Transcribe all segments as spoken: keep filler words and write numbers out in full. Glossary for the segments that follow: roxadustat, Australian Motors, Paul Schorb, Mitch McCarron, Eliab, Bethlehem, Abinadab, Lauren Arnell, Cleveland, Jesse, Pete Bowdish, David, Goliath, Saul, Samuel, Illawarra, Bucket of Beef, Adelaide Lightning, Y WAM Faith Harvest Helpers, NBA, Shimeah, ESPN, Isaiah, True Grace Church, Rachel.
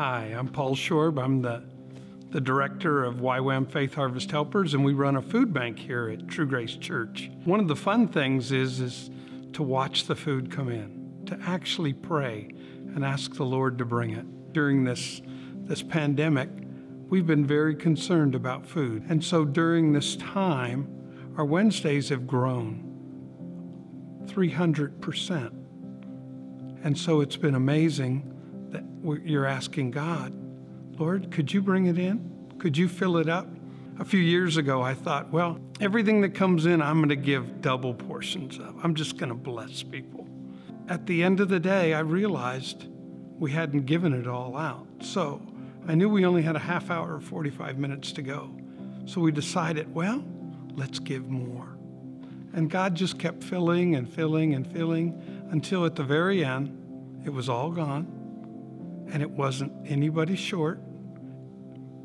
Hi, I'm Paul Schorb. I'm the, the director of Y WAM Faith Harvest Helpers, and we run a food bank here at True Grace Church. One of the fun things is, is to watch the food come in, to actually pray and ask the Lord to bring it. During this, this pandemic, we've been very concerned about food. And so during this time, our Wednesdays have grown three hundred percent. And so it's been amazing that you're asking God, Lord, could you bring it in? Could you fill it up? A few years ago, I thought, well, everything that comes in, I'm going to give double portions of. I'm just going to bless people. At the end of the day, I realized we hadn't given it all out. So I knew we only had a half hour or forty-five minutes to go. So we decided, well, let's give more. And God just kept filling and filling and filling until at the very end, it was all gone. And it wasn't anybody short.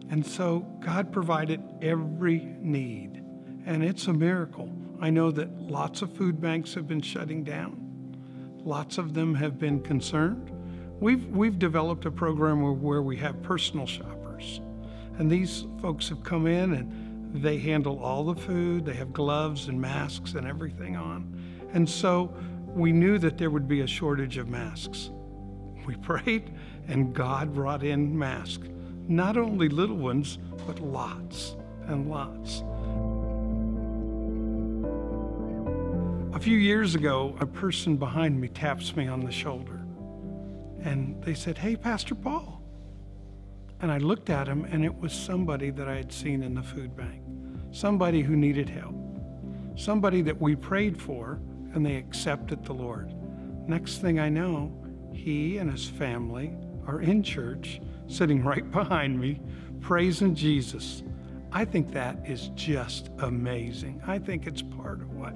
And so God provided every need. And it's a miracle. I know that lots of food banks have been shutting down. Lots of them have been concerned. We've we've developed a program where, where we have personal shoppers. And these folks have come in and they handle all the food. They have gloves and masks and everything on. And so we knew that there would be a shortage of masks. We prayed and God brought in masks, not only little ones, but lots and lots. A few years ago, a person behind me taps me on the shoulder and they said, "Hey, Pastor Paul." And I looked at him and it was somebody that I had seen in the food bank, somebody who needed help, somebody that we prayed for and they accepted the Lord. Next thing I know, he and his family are in church, sitting right behind me, praising Jesus. I think that is just amazing. I think it's part of what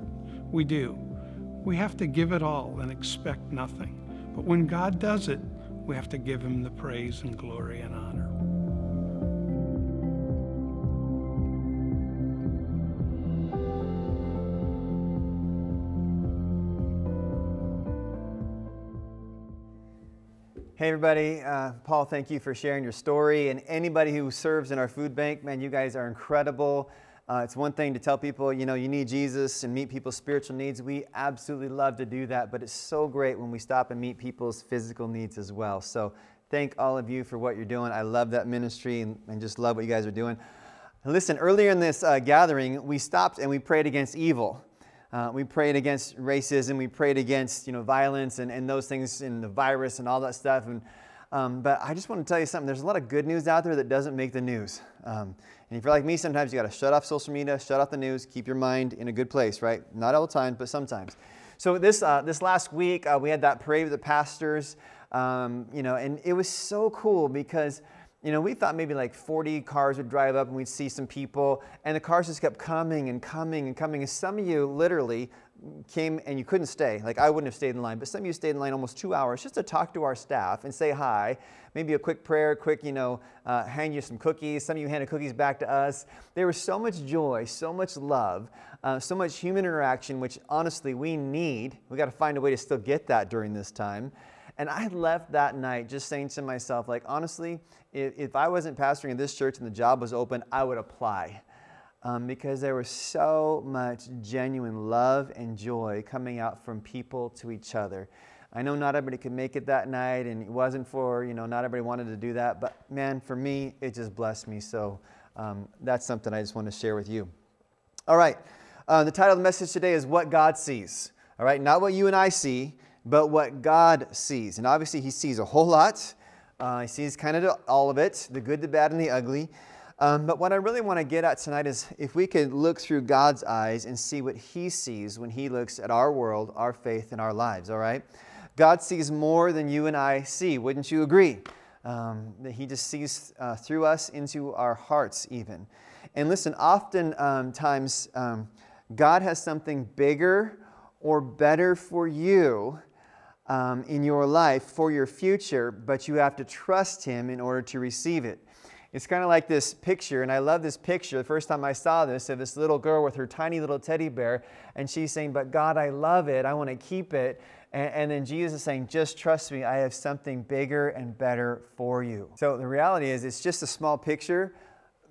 we do. We have to give it all and expect nothing. But when God does it, we have to give him the praise and glory and honor. Hey everybody, uh, Paul, thank you for sharing your story, and anybody who serves in our food bank, man, you guys are incredible. Uh, it's one thing to tell people, you know, you need Jesus and meet people's spiritual needs. We absolutely love to do that, but it's so great when we stop and meet people's physical needs as well. So thank all of you for what you're doing. I love that ministry and, and just love what you guys are doing. Listen, earlier in this uh, gathering, we stopped and we prayed against evil. Uh, we prayed against racism. We prayed against, you know, violence and, and those things and the virus and all that stuff. And um, but I just want to tell you something. There's a lot of good news out there that doesn't make the news. Um, and if you're like me, sometimes you got to shut off social media, shut off the news, keep your mind in a good place, right? Not all the time, but sometimes. So this uh, this last week uh, we had that parade with the pastors, um, you know, and it was so cool because, you know, we thought maybe like forty cars would drive up and we'd see some people, and the cars just kept coming and coming and coming. And some of you literally came and you couldn't stay. Like I wouldn't have stayed in line, but some of you stayed in line almost two hours just to talk to our staff and say hi, maybe a quick prayer, quick, you know, uh, hand you some cookies. Some of you handed cookies back to us. There was so much joy, so much love, uh, so much human interaction, which honestly we need. We got to find a way to still get that during this time. And I left that night just saying to myself, like, honestly, if, if I wasn't pastoring in this church and the job was open, I would apply. Um, because there was so much genuine love and joy coming out from people to each other. I know not everybody could make it that night, and it wasn't for, you know, not everybody wanted to do that. But man, for me, it just blessed me. So um, that's something I just want to share with you. All right. Uh, the title of the message today is What God Sees. All right. Not what you and I see, but what God sees. And obviously he sees a whole lot. Uh, he sees kind of all of it, the good, the bad, and the ugly. Um, but what I really want to get at tonight is if we could look through God's eyes and see what he sees when he looks at our world, our faith, and our lives, all right? God sees more than you and I see. Wouldn't you agree? Um, that he just sees uh, through us into our hearts even. And listen, often um, times um, God has something bigger or better for you Um, in your life for your future, but you have to trust him in order to receive it. It's kind of like this picture, and I love this picture. The first time I saw this, of this little girl with her tiny little teddy bear, and she's saying, "But God, I love it. I want to keep it." And, and then Jesus is saying, just trust me, I have something bigger and better for you. So the reality is it's just a small picture,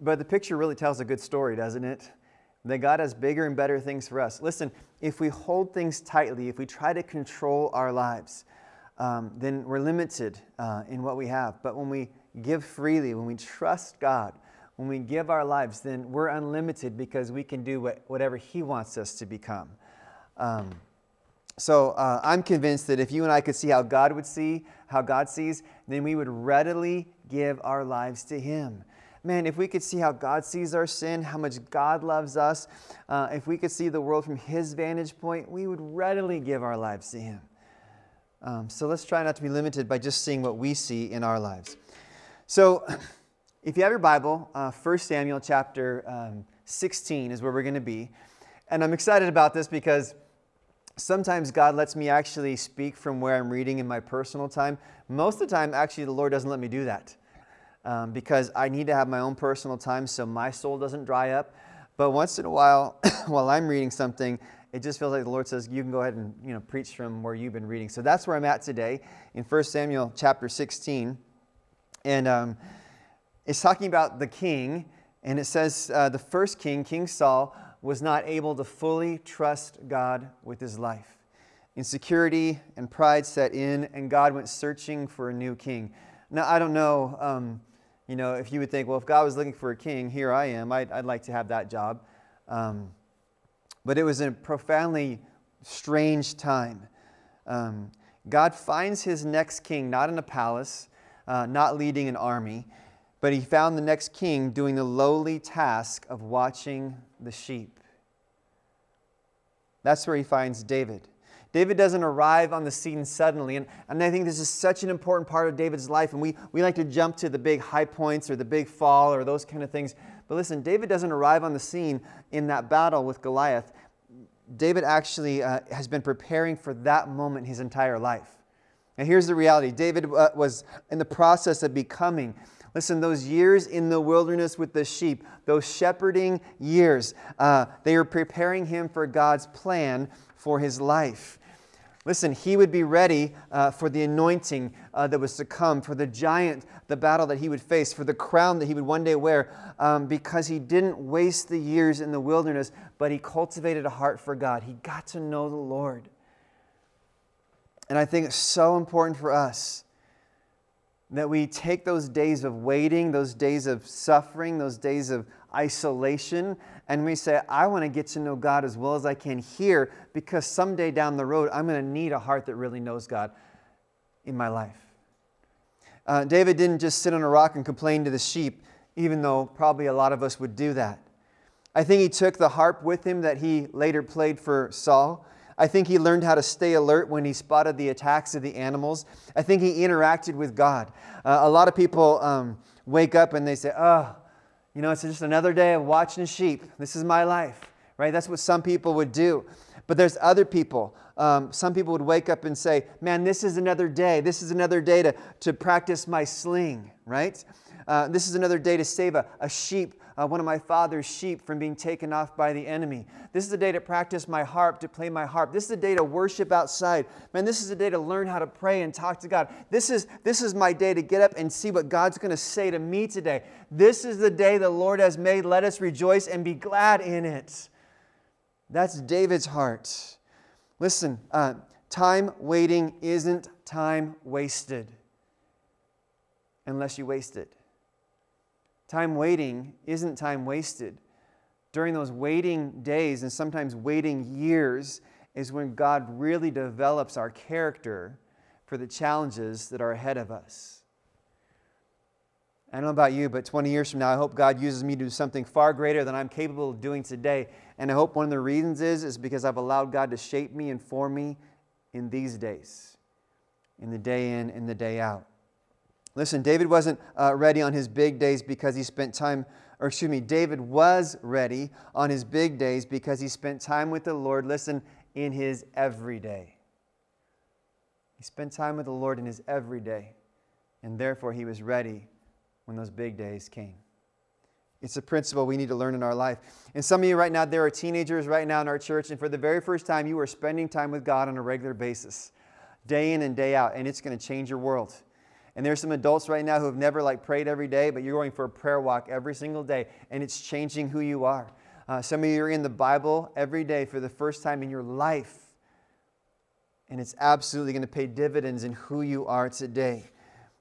but the picture really tells a good story, doesn't it? That God has bigger and better things for us. Listen, if we hold things tightly, if we try to control our lives, um, then we're limited uh, in what we have. But when we give freely, when we trust God, when we give our lives, then we're unlimited because we can do what, whatever He wants us to become. Um, so uh, I'm convinced that if you and I could see how God would see, how God sees, then we would readily give our lives to Him. Man, if we could see how God sees our sin, how much God loves us, uh, if we could see the world from His vantage point, we would readily give our lives to Him. Um, so let's try not to be limited by just seeing what we see in our lives. So if you have your Bible, uh, First Samuel chapter um, sixteen is where we're going to be. And I'm excited about this because sometimes God lets me actually speak from where I'm reading in my personal time. Most of the time, actually, the Lord doesn't let me do that. Um, because I need to have my own personal time so my soul doesn't dry up. But once in a while, while I'm reading something, it just feels like the Lord says, you can go ahead and, you know, preach from where you've been reading. So that's where I'm at today in First Samuel chapter sixteen. And um, it's talking about the king. And it says uh, the first king, King Saul, was not able to fully trust God with his life. Insecurity and pride set in, and God went searching for a new king. Now, I don't know... Um, You know, if you would think, well, if God was looking for a king, here I am. I'd, I'd like to have that job. Um, but it was a profoundly strange time. Um, God finds his next king not in a palace, uh, not leading an army, but he found the next king doing the lowly task of watching the sheep. That's where he finds David. David doesn't arrive on the scene suddenly, and, and I think this is such an important part of David's life, and we, we like to jump to the big high points or the big fall or those kind of things. But listen, David doesn't arrive on the scene in that battle with Goliath. David actually uh, has been preparing for that moment his entire life. And here's the reality. David uh, was in the process of becoming. Listen, those years in the wilderness with the sheep, those shepherding years, uh, they were preparing him for God's plan for his life. Listen, he would be ready uh, for the anointing uh, that was to come, for the giant, the battle that he would face, for the crown that he would one day wear, um, because he didn't waste the years in the wilderness, but he cultivated a heart for God. He got to know the Lord. And I think it's so important for us that we take those days of waiting, those days of suffering, those days of isolation, and we say, I want to get to know God as well as I can here, because someday down the road, I'm going to need a heart that really knows God in my life. Uh, David didn't just sit on a rock and complain to the sheep, even though probably a lot of us would do that. I think he took the harp with him that he later played for Saul. I think he learned how to stay alert when he spotted the attacks of the animals. I think he interacted with God. Uh, a lot of people um, wake up and they say, oh, you know, it's just another day of watching sheep. This is my life, right? That's what some people would do. But there's other people. Um, some people would wake up and say, man, this is another day. This is another day to, to practice my sling, right? Uh, this is another day to save a, a sheep, uh, one of my father's sheep, from being taken off by the enemy. This is a day to practice my harp, to play my harp. This is a day to worship outside. Man, this is a day to learn how to pray and talk to God. This is, this is my day to get up and see what God's going to say to me today. This is the day the Lord has made. Let us rejoice and be glad in it. That's David's heart. Listen, uh, time waiting isn't time wasted unless you waste it. Time waiting isn't time wasted. During those waiting days and sometimes waiting years is when God really develops our character for the challenges that are ahead of us. I don't know about you, but twenty years from now, I hope God uses me to do something far greater than I'm capable of doing today. And I hope one of the reasons is, is because I've allowed God to shape me and form me in these days, in the day in and the day out. Listen, David wasn't uh, ready on his big days because he spent time, or excuse me, David was ready on his big days because he spent time with the Lord, listen, in his everyday. He spent time with the Lord in his everyday, and therefore he was ready when those big days came. It's a principle we need to learn in our life. And some of you right now, there are teenagers right now in our church, and for the very first time, you are spending time with God on a regular basis. day in and day out, and it's going to change your world. And there's some adults right now who have never like prayed every day, but you're going for a prayer walk every single day, and it's changing who you are. Uh, some of you are in the Bible every day for the first time in your life, and it's absolutely going to pay dividends in who you are today.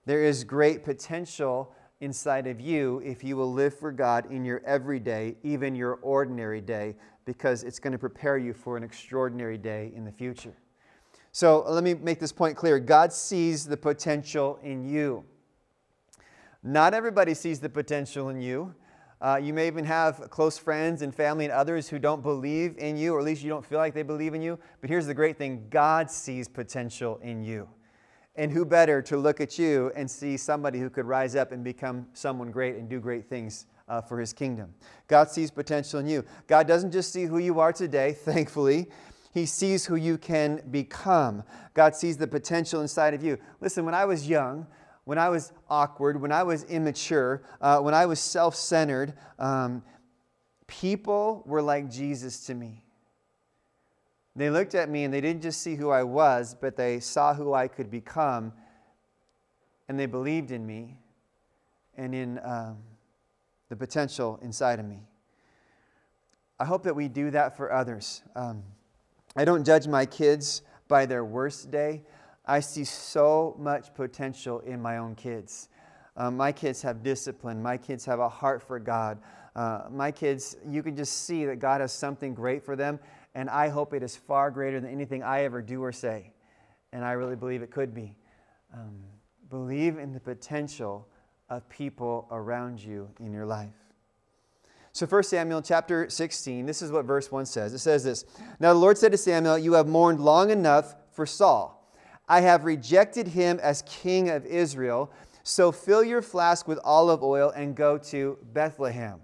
There is great potential inside of you if you will live for God in your everyday, even your ordinary day, because it's going to prepare you for an extraordinary day in the future. So let me make this point clear. God sees the potential in you. Not everybody sees the potential in you. Uh, you may even have close friends and family and others who don't believe in you, or at least you don't feel like they believe in you. But here's the great thing. God sees potential in you. And who better to look at you and see somebody who could rise up and become someone great and do great things uh, for His kingdom. God sees potential in you. God doesn't just see who you are today, thankfully. He sees who you can become. God sees the potential inside of you. Listen, when I was young, when I was awkward, when I was immature, uh, when I was self-centered, um, people were like Jesus to me. They looked at me and they didn't just see who I was, but they saw who I could become, and they believed in me and in um, the potential inside of me. I hope that we do that for others. Um, I don't judge my kids by their worst day. I see so much potential in my own kids. Uh, my kids have discipline. My kids have a heart for God. Uh, my kids, you can just see that God has something great for them, and I hope it is far greater than anything I ever do or say. And I really believe it could be. Um, believe in the potential of people around you in your life. So First Samuel chapter sixteen, this is what verse one says. It says this, "Now the Lord said to Samuel, you have mourned long enough for Saul. I have rejected him as king of Israel, so fill your flask with olive oil and go to Bethlehem."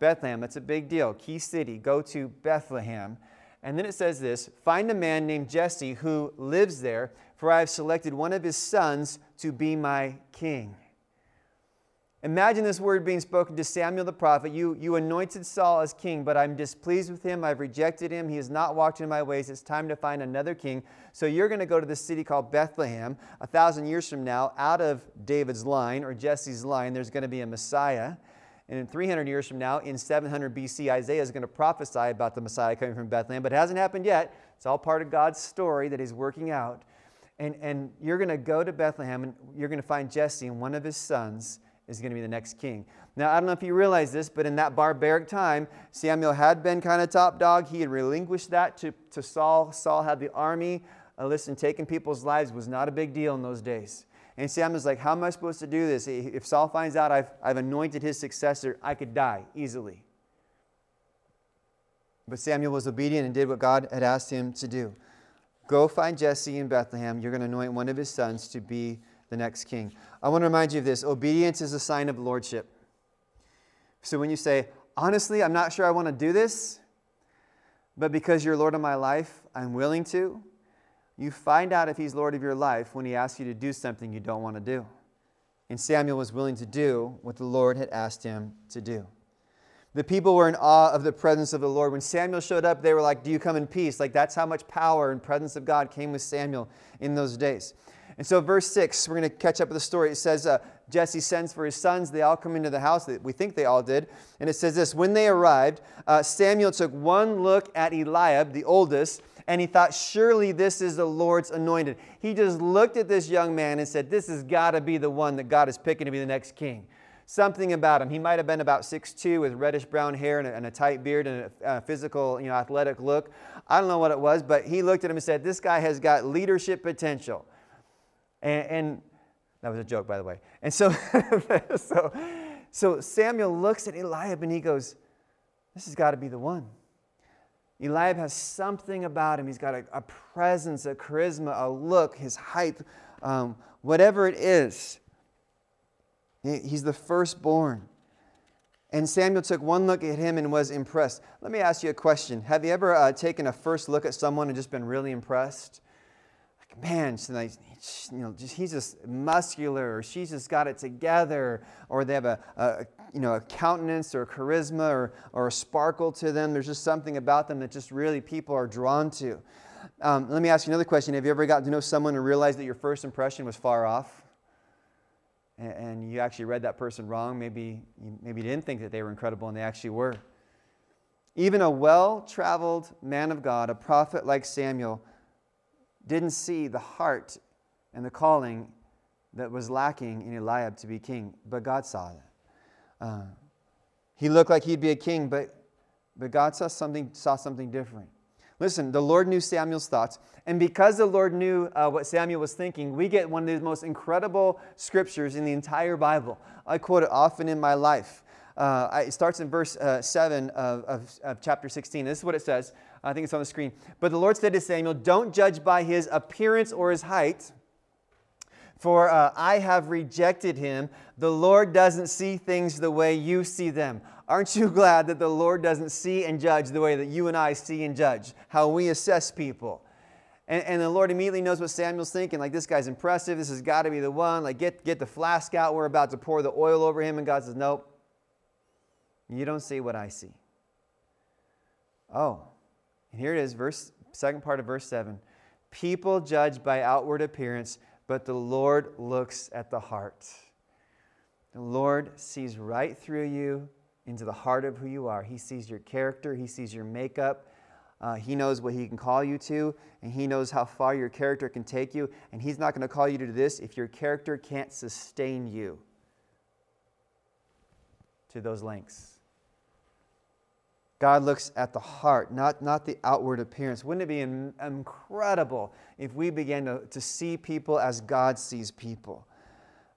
Bethlehem, that's a big deal. Key city, go to Bethlehem. And then it says this, "Find a man named Jesse who lives there, for I have selected one of his sons to be my king." Imagine this word being spoken to Samuel the prophet. You, you anointed Saul as king, but I'm displeased with him. I've rejected him. He has not walked in my ways. It's time to find another king. So you're going to go to this city called Bethlehem. A thousand years from now, out of David's line or Jesse's line, there's going to be a Messiah. And in three hundred years from now, in seven hundred B C, Isaiah is going to prophesy about the Messiah coming from Bethlehem. But it hasn't happened yet. It's all part of God's story that He's working out. And, and you're going to go to Bethlehem, and you're going to find Jesse and one of his sons is going to be the next king. Now, I don't know if you realize this, but in that barbaric time, Samuel had been kind of top dog. He had relinquished that to, to Saul. Saul had the army. Uh, listen, taking people's lives was not a big deal in those days. And Samuel's like, how am I supposed to do this? If Saul finds out I've, I've anointed his successor, I could die easily. But Samuel was obedient and did what God had asked him to do. Go find Jesse in Bethlehem. You're going to anoint one of his sons to be the next king. I want to remind you of this. Obedience is a sign of lordship. So when you say, honestly, I'm not sure I want to do this, but because you're Lord of my life, I'm willing to, you find out if He's Lord of your life when He asks you to do something you don't want to do. And Samuel was willing to do what the Lord had asked him to do. The people were in awe of the presence of the Lord. When Samuel showed up, they were like, do you come in peace? Like, that's how much power and presence of God came with Samuel in those days. And so verse six, we're going to catch up with the story. It says, uh, Jesse sends for his sons. They all come into the house. We think they all did. And it says this, when they arrived, uh, Samuel took one look at Eliab, the oldest, and he thought, surely this is the Lord's anointed. He just looked at this young man and said, this has got to be the one that God is picking to be the next king. Something about him. He might have been about six foot two with reddish brown hair and a, and a tight beard and a, a physical, you know, athletic look. I don't know what it was, but he looked at him and said, this guy has got leadership potential. And, and that was a joke, by the way. And so, so, so Samuel looks at Eliab and he goes, this has got to be the one. Eliab has something about him. He's got a, a presence, a charisma, a look, his height, um, whatever it is. He's the firstborn. And Samuel took one look at him and was impressed. Let me ask you a question. Have you ever uh, taken a first look at someone and just been really impressed? Man, you know, just, he's just muscular, or she's just got it together, or they have a, a you know, a countenance or a charisma or, or a sparkle to them. There's just something about them that just really people are drawn to. Um, let me ask you another question. Have you ever gotten to know someone and realized that your first impression was far off? And, and you actually read that person wrong. Maybe, maybe you didn't think that they were incredible and they actually were. Even a well-traveled man of God, a prophet like Samuel, didn't see the heart and the calling that was lacking in Eliab to be king, but God saw that. Uh, he looked like he'd be a king, but but God saw something saw something different. Listen, the Lord knew Samuel's thoughts, and because the Lord knew uh, what Samuel was thinking, we get one of the most incredible scriptures in the entire Bible. I quote it often in my life. Uh, I, it starts in verse uh, seven of, of, of chapter sixteen. This is what it says. I think it's on the screen. But the Lord said to Samuel, "Don't judge by his appearance or his height, for uh, I have rejected him. The Lord doesn't see things the way you see them." Aren't you glad that the Lord doesn't see and judge the way that you and I see and judge, how we assess people? And, and the Lord immediately knows what Samuel's thinking. Like, this guy's impressive. This has got to be the one. Like, get, get the flask out. We're about to pour the oil over him. And God says, nope. You don't see what I see. Oh, and here it is, verse second part of verse seven. People judge by outward appearance, but the Lord looks at the heart. The Lord sees right through you into the heart of who you are. He sees your character. He sees your makeup. Uh, he knows what he can call you to, and he knows how far your character can take you, and he's not going to call you to do this if your character can't sustain you to those lengths. God looks at the heart, not, not the outward appearance. Wouldn't it be in, incredible if we began to, to see people as God sees people?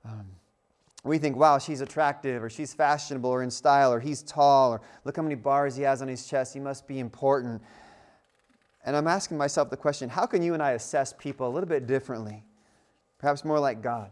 Um, we think, wow, she's attractive, or she's fashionable, or in style, or he's tall, or look how many bars he has on his chest. He must be important. And I'm asking myself the question, how can you and I assess people a little bit differently? Perhaps more like God.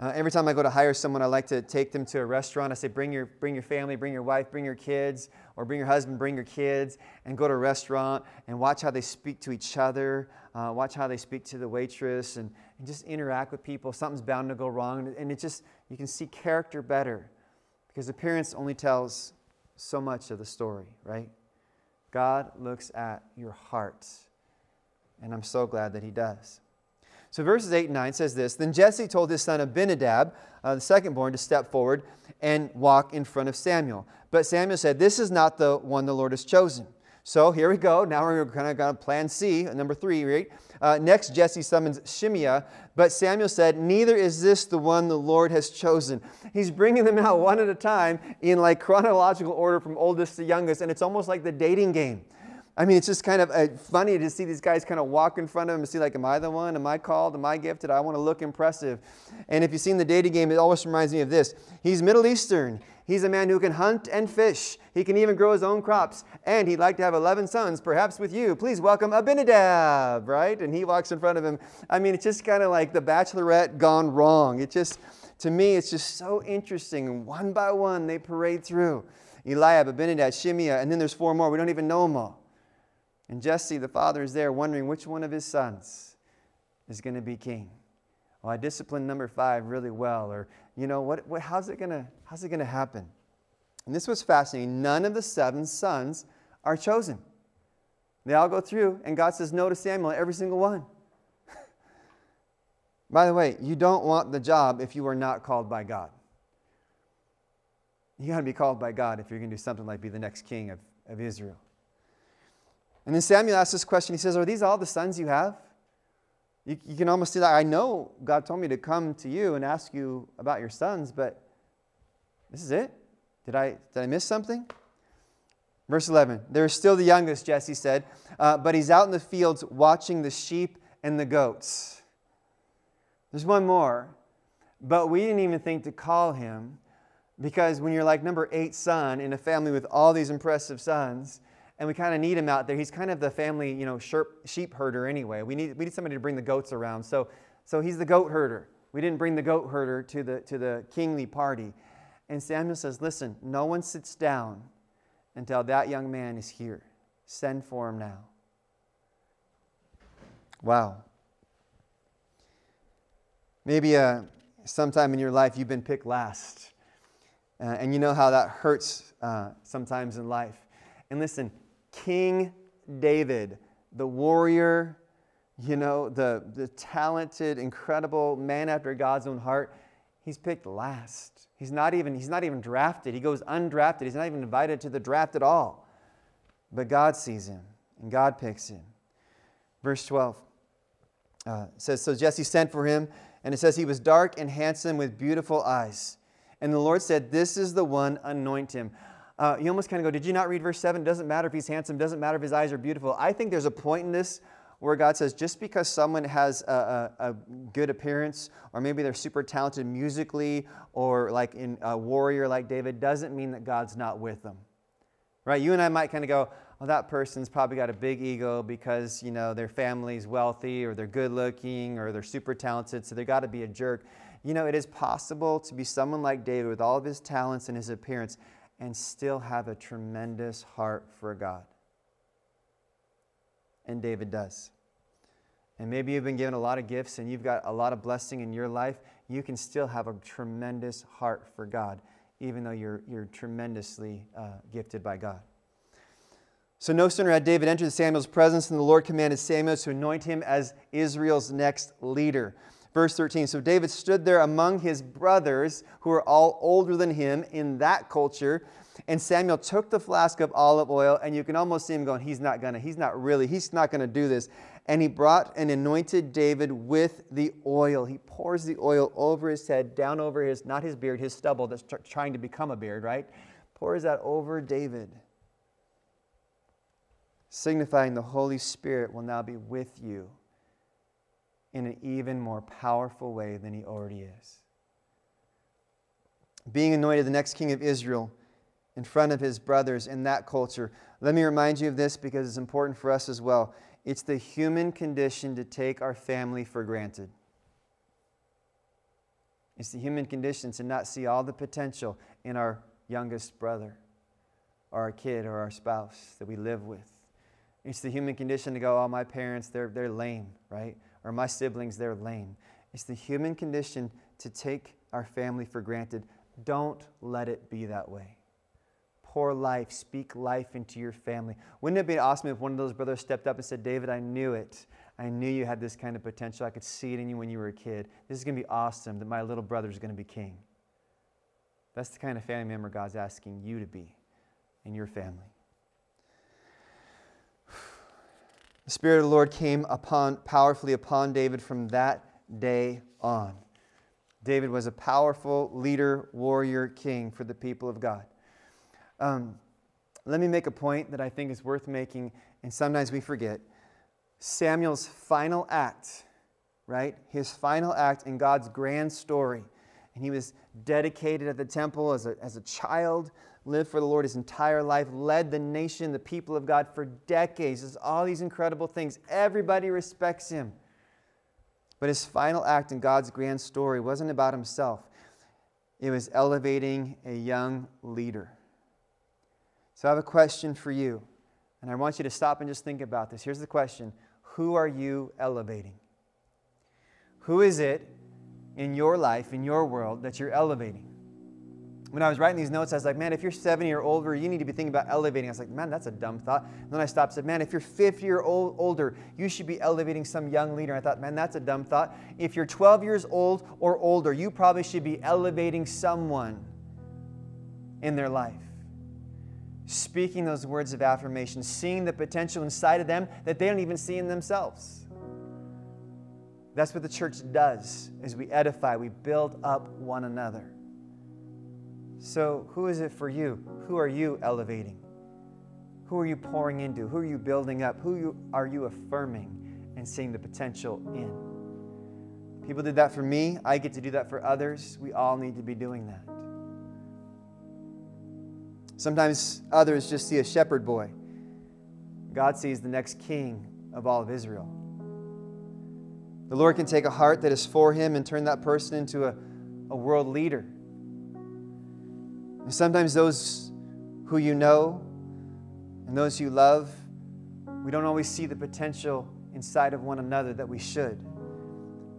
Uh, every time I go to hire someone, I like to take them to a restaurant. I say, bring your bring your family, bring your wife, bring your kids, or bring your husband, bring your kids, and go to a restaurant and watch how they speak to each other, uh, watch how they speak to the waitress, and, and just interact with people. Something's bound to go wrong, and it just, you can see character better, because appearance only tells so much of the story, right? God looks at your heart, and I'm so glad that he does. So verses eight and nine says this, Then Jesse told his son Abinadab, uh, the second-born, to step forward and walk in front of Samuel. But Samuel said, this is not the one the Lord has chosen. So here we go. Now we're kind of got plan C, number three, right? Uh, next, Jesse summons Shimeah. But Samuel said, neither is this the one the Lord has chosen. He's bringing them out one at a time in like chronological order from oldest to youngest. And it's almost like the dating game. I mean, it's just kind of uh, funny to see these guys kind of walk in front of him and see, like, am I the one? Am I called? Am I gifted? I want to look impressive. And if you've seen the dating game, it always reminds me of this. He's Middle Eastern. He's a man who can hunt and fish. He can even grow his own crops. And he'd like to have eleven sons, perhaps with you. Please welcome Abinadab, right? And he walks in front of him. I mean, it's just kind of like the Bachelorette gone wrong. It just, to me, it's just so interesting. One by one, they parade through. Eliab, Abinadab, Shimeah, and then there's four more. We don't even know them all. And Jesse, the father, is there wondering which one of his sons is going to be king. Well, I disciplined number five really well, or you know what? what how's it going to? How's it going to happen? And this was fascinating. None of the seven sons are chosen. They all go through, and God says no to Samuel, every single one. By the way, you don't want the job if you are not called by God. You got to be called by God if you're going to do something like be the next king of, of Israel. And then Samuel asks this question. He says, are these all the sons you have? You, you can almost see that. I know God told me to come to you and ask you about your sons, but this is it? Did I, did I miss something? Verse eleven, there's still the youngest, Jesse said, uh, but he's out in the fields watching the sheep and the goats. There's one more, but we didn't even think to call him, because when you're like number eight son in a family with all these impressive sons, and we kind of need him out there. He's kind of the family, you know, sheep herder anyway. We need we need somebody to bring the goats around. So so he's the goat herder. We didn't bring the goat herder to the to the kingly party. And Samuel says, listen, no one sits down until that young man is here. Send for him now. Wow. Maybe uh, sometime in your life you've been picked last. Uh, and you know how that hurts uh, sometimes in life. And listen, King David the warrior, you know, the, the talented, incredible man after God's own heart, he's picked last. He's not even, he's not even drafted. He goes undrafted. He's not even invited to the draft at all. But God sees him, and God picks him. Verse twelve uh, says, so Jesse sent for him, and it says he was dark and handsome with beautiful eyes. And the Lord said, this is the one, anoint him. Uh, you almost kind of go, did you not read verse seven? It doesn't matter if he's handsome. It doesn't matter if his eyes are beautiful. I think there's a point in this where God says, just because someone has a, a, a good appearance, or maybe they're super talented musically, or like in a warrior like David, doesn't mean that God's not with them. Right? You and I might kind of go, well, that person's probably got a big ego because, you know, their family's wealthy, or they're good looking, or they're super talented, so they got to be a jerk. You know, it is possible to be someone like David with all of his talents and his appearance and still have a tremendous heart for God. And David does. And maybe you've been given a lot of gifts and you've got a lot of blessing in your life. You can still have a tremendous heart for God, even though you're, you're tremendously uh, gifted by God. So no sooner had David entered Samuel's presence than the Lord commanded Samuel to anoint him as Israel's next leader. Verse thirteen, so David stood there among his brothers, who were all older than him in that culture, and Samuel took the flask of olive oil, and you can almost see him going, he's not gonna, he's not really, he's not gonna do this. And he brought and anointed David with the oil. He pours the oil over his head, down over his, not his beard, his stubble that's tr- trying to become a beard, right? Pours that over David, signifying the Holy Spirit will now be with you in an even more powerful way than he already is. Being anointed the next king of Israel in front of his brothers in that culture. Let me remind you of this because it's important for us as well. It's the human condition to take our family for granted. It's the human condition to not see all the potential in our youngest brother or our kid or our spouse that we live with. It's the human condition to go, oh, my parents, they're, they're lame, right? Or my siblings, they're lame. It's the human condition to take our family for granted. Don't let it be that way. Pour life, speak life into your family. Wouldn't it be awesome if one of those brothers stepped up and said, David, I knew it. I knew you had this kind of potential. I could see it in you when you were a kid. This is going to be awesome that my little brother is going to be king. That's the kind of family member God's asking you to be in your family. The Spirit of the Lord came upon powerfully upon David from that day on. David was a powerful leader, warrior, king for the people of God. Um, let me make a point that I think is worth making, and sometimes we forget. Samuel's final act, right? His final act in God's grand story. And he was dedicated at the temple as a, as a child, lived for the Lord his entire life, led the nation, the people of God for decades. There's all these incredible things. Everybody respects him. But his final act in God's grand story wasn't about himself. It was elevating a young leader. So I have a question for you, and I want you to stop and just think about this. Here's the question. Who are you elevating? Who is it in your life, in your world, that you're elevating? When I was writing these notes, I was like, man, if you're seventy or older, you need to be thinking about elevating. I was like, man, that's a dumb thought. And then I stopped and said, man, if you're fifty or old, older, you should be elevating some young leader. I thought, man, that's a dumb thought. If you're twelve years old or older, you probably should be elevating someone in their life. Speaking those words of affirmation, seeing the potential inside of them that they don't even see in themselves. That's what the church does, is we edify, we build up one another. So who is it for you? Who are you elevating? Who are you pouring into? Who are you building up? Who you, are you affirming and seeing the potential in? People did that for me. I get to do that for others. We all need to be doing that. Sometimes others just see a shepherd boy. God sees the next king of all of Israel. The Lord can take a heart that is for him and turn that person into a, a world leader. And sometimes those who you know and those you love, we don't always see the potential inside of one another that we should.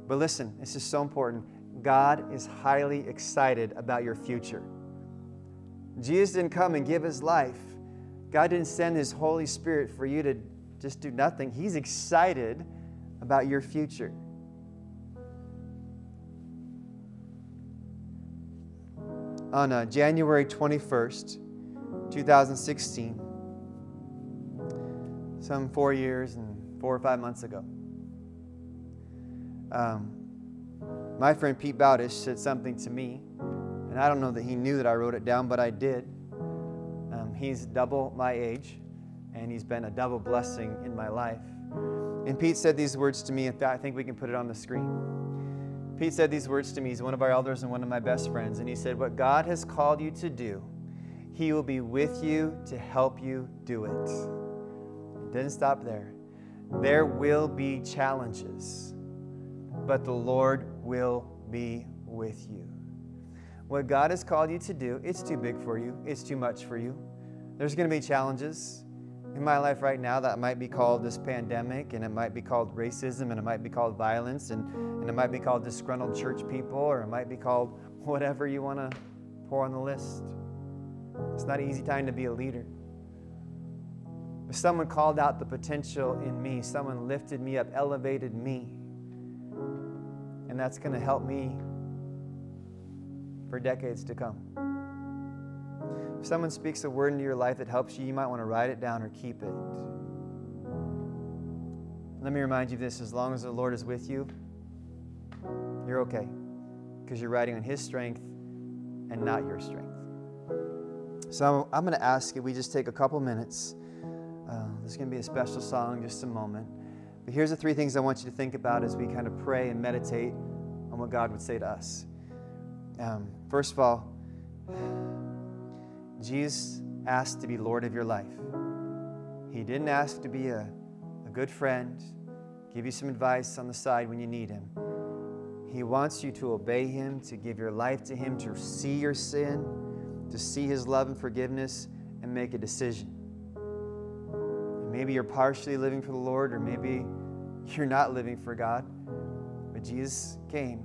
But listen, this is so important. God is highly excited about your future. Jesus didn't come and give his life. God didn't send his Holy Spirit for you to just do nothing. He's excited about your future. On uh, January twenty-first, two thousand sixteen, some four years and four or five months ago, um, my friend Pete Bowdish said something to me, and I don't know that he knew that I wrote it down, but I did. Um, he's double my age, and he's been a double blessing in my life. And Pete said these words to me. I think we can put it on the screen. Pete said these words to me. He's one of our elders and one of my best friends. And he said, what God has called you to do, He will be with you to help you do it. It didn't stop there. There will be challenges, but the Lord will be with you. What God has called you to do, it's too big for you. It's too much for you. There's going to be challenges. In my life right now, that might be called this pandemic, and it might be called racism, and it might be called violence, and, and it might be called disgruntled church people, or it might be called whatever you want to pour on the list. It's not an easy time to be a leader. But someone called out the potential in me. Someone lifted me up, elevated me. And that's going to help me for decades to come. If someone speaks a word into your life that helps you, you might want to write it down or keep it. Let me remind you this. As long as the Lord is with you, you're okay, because you're riding on His strength and not your strength. So I'm going to ask if we just take a couple minutes. Uh, there's going to be a special song in just a moment. But here's the three things I want you to think about as we kind of pray and meditate on what God would say to us. Um, first of all, Jesus asked to be Lord of your life. He didn't ask to be a, a good friend, give you some advice on the side when you need Him. He wants you to obey Him, to give your life to Him, to see your sin, to see His love and forgiveness, and make a decision. And maybe you're partially living for the Lord, or maybe you're not living for God. But Jesus came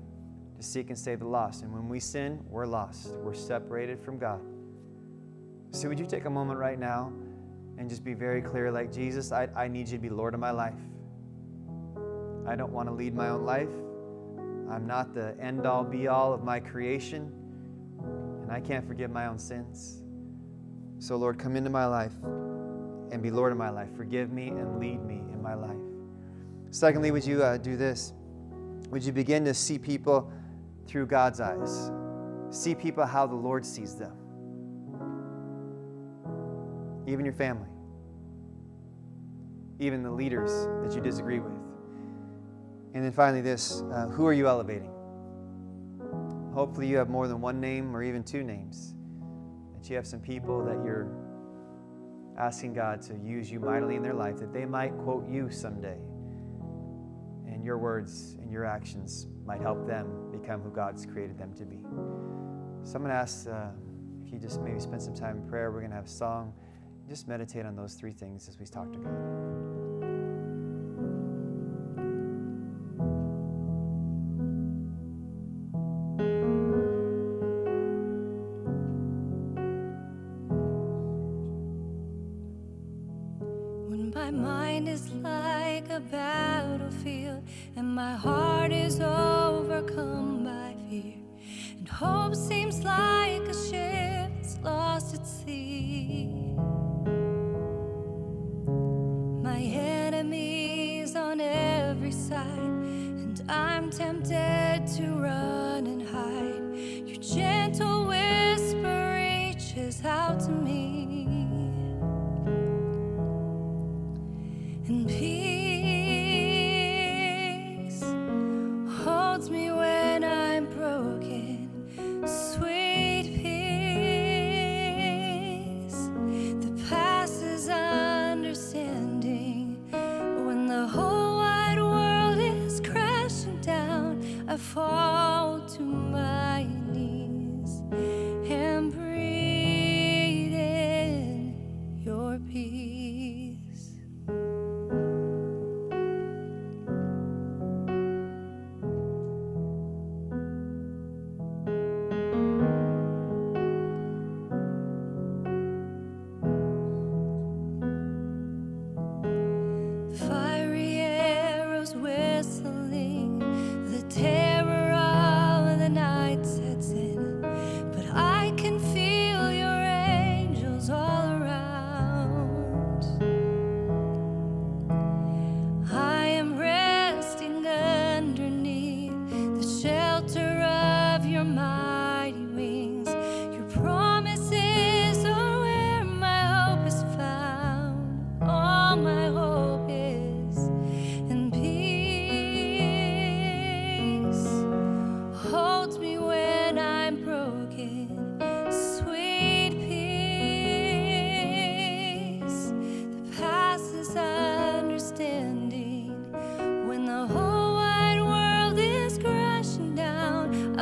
to seek and save the lost. And when we sin, we're lost. We're separated from God. So would you take a moment right now and just be very clear, like, Jesus, I, I need you to be Lord of my life. I don't want to lead my own life. I'm not the end-all, be-all of my creation, and I can't forgive my own sins. So, Lord, come into my life and be Lord of my life. Forgive me and lead me in my life. Secondly, would you uh, do this? Would you begin to see people through God's eyes? See people how the Lord sees them. Even your family, even the leaders that you disagree with. And then finally this, uh, who are you elevating? Hopefully you have more than one name or even two names, that you have some people that you're asking God to use you mightily in their life, that they might quote you someday, and your words and your actions might help them become who God's created them to be. So I'm going to ask uh, if you just maybe spend some time in prayer. We're going to have a song. Just meditate on those three things as we talk to God.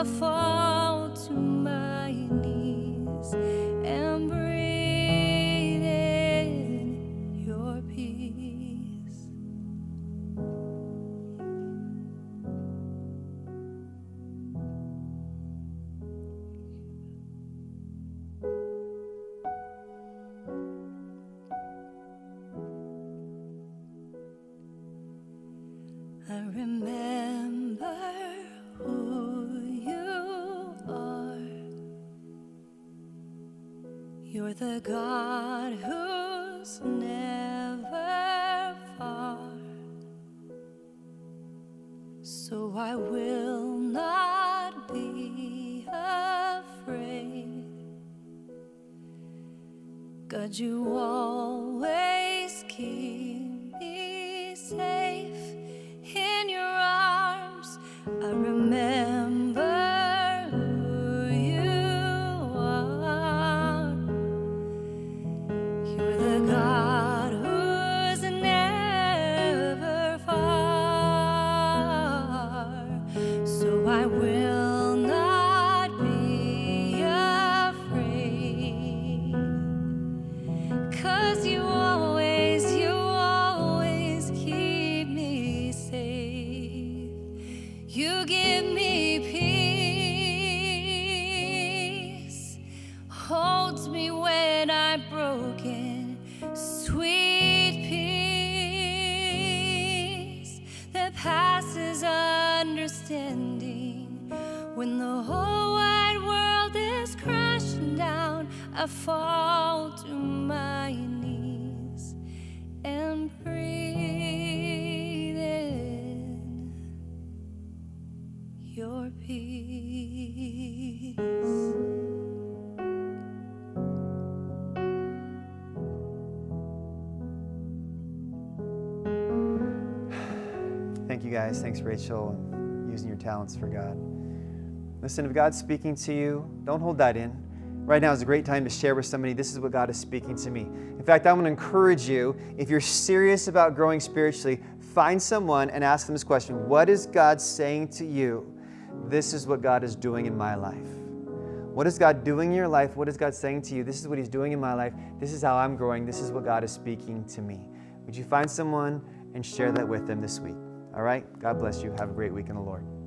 I fall to my knees and breathe in your peace. I remember you're the God who's never far, so I will not be afraid. God, you always keep me safe in your arms. I remember when the whole wide world is crashing down, I fall to my knees and breathe in your peace. Thank you guys. Thanks, Rachel, using your talents for God. Listen, if God's speaking to you, don't hold that in. Right now is a great time to share with somebody, this is what God is speaking to me. In fact, I want to encourage you, if you're serious about growing spiritually, find someone and ask them this question: what is God saying to you? This is what God is doing in my life. What is God doing in your life? What is God saying to you? This is what he's doing in my life. This is how I'm growing. This is what God is speaking to me. Would you find someone and share that with them this week? All right? God bless you. Have a great week in the Lord.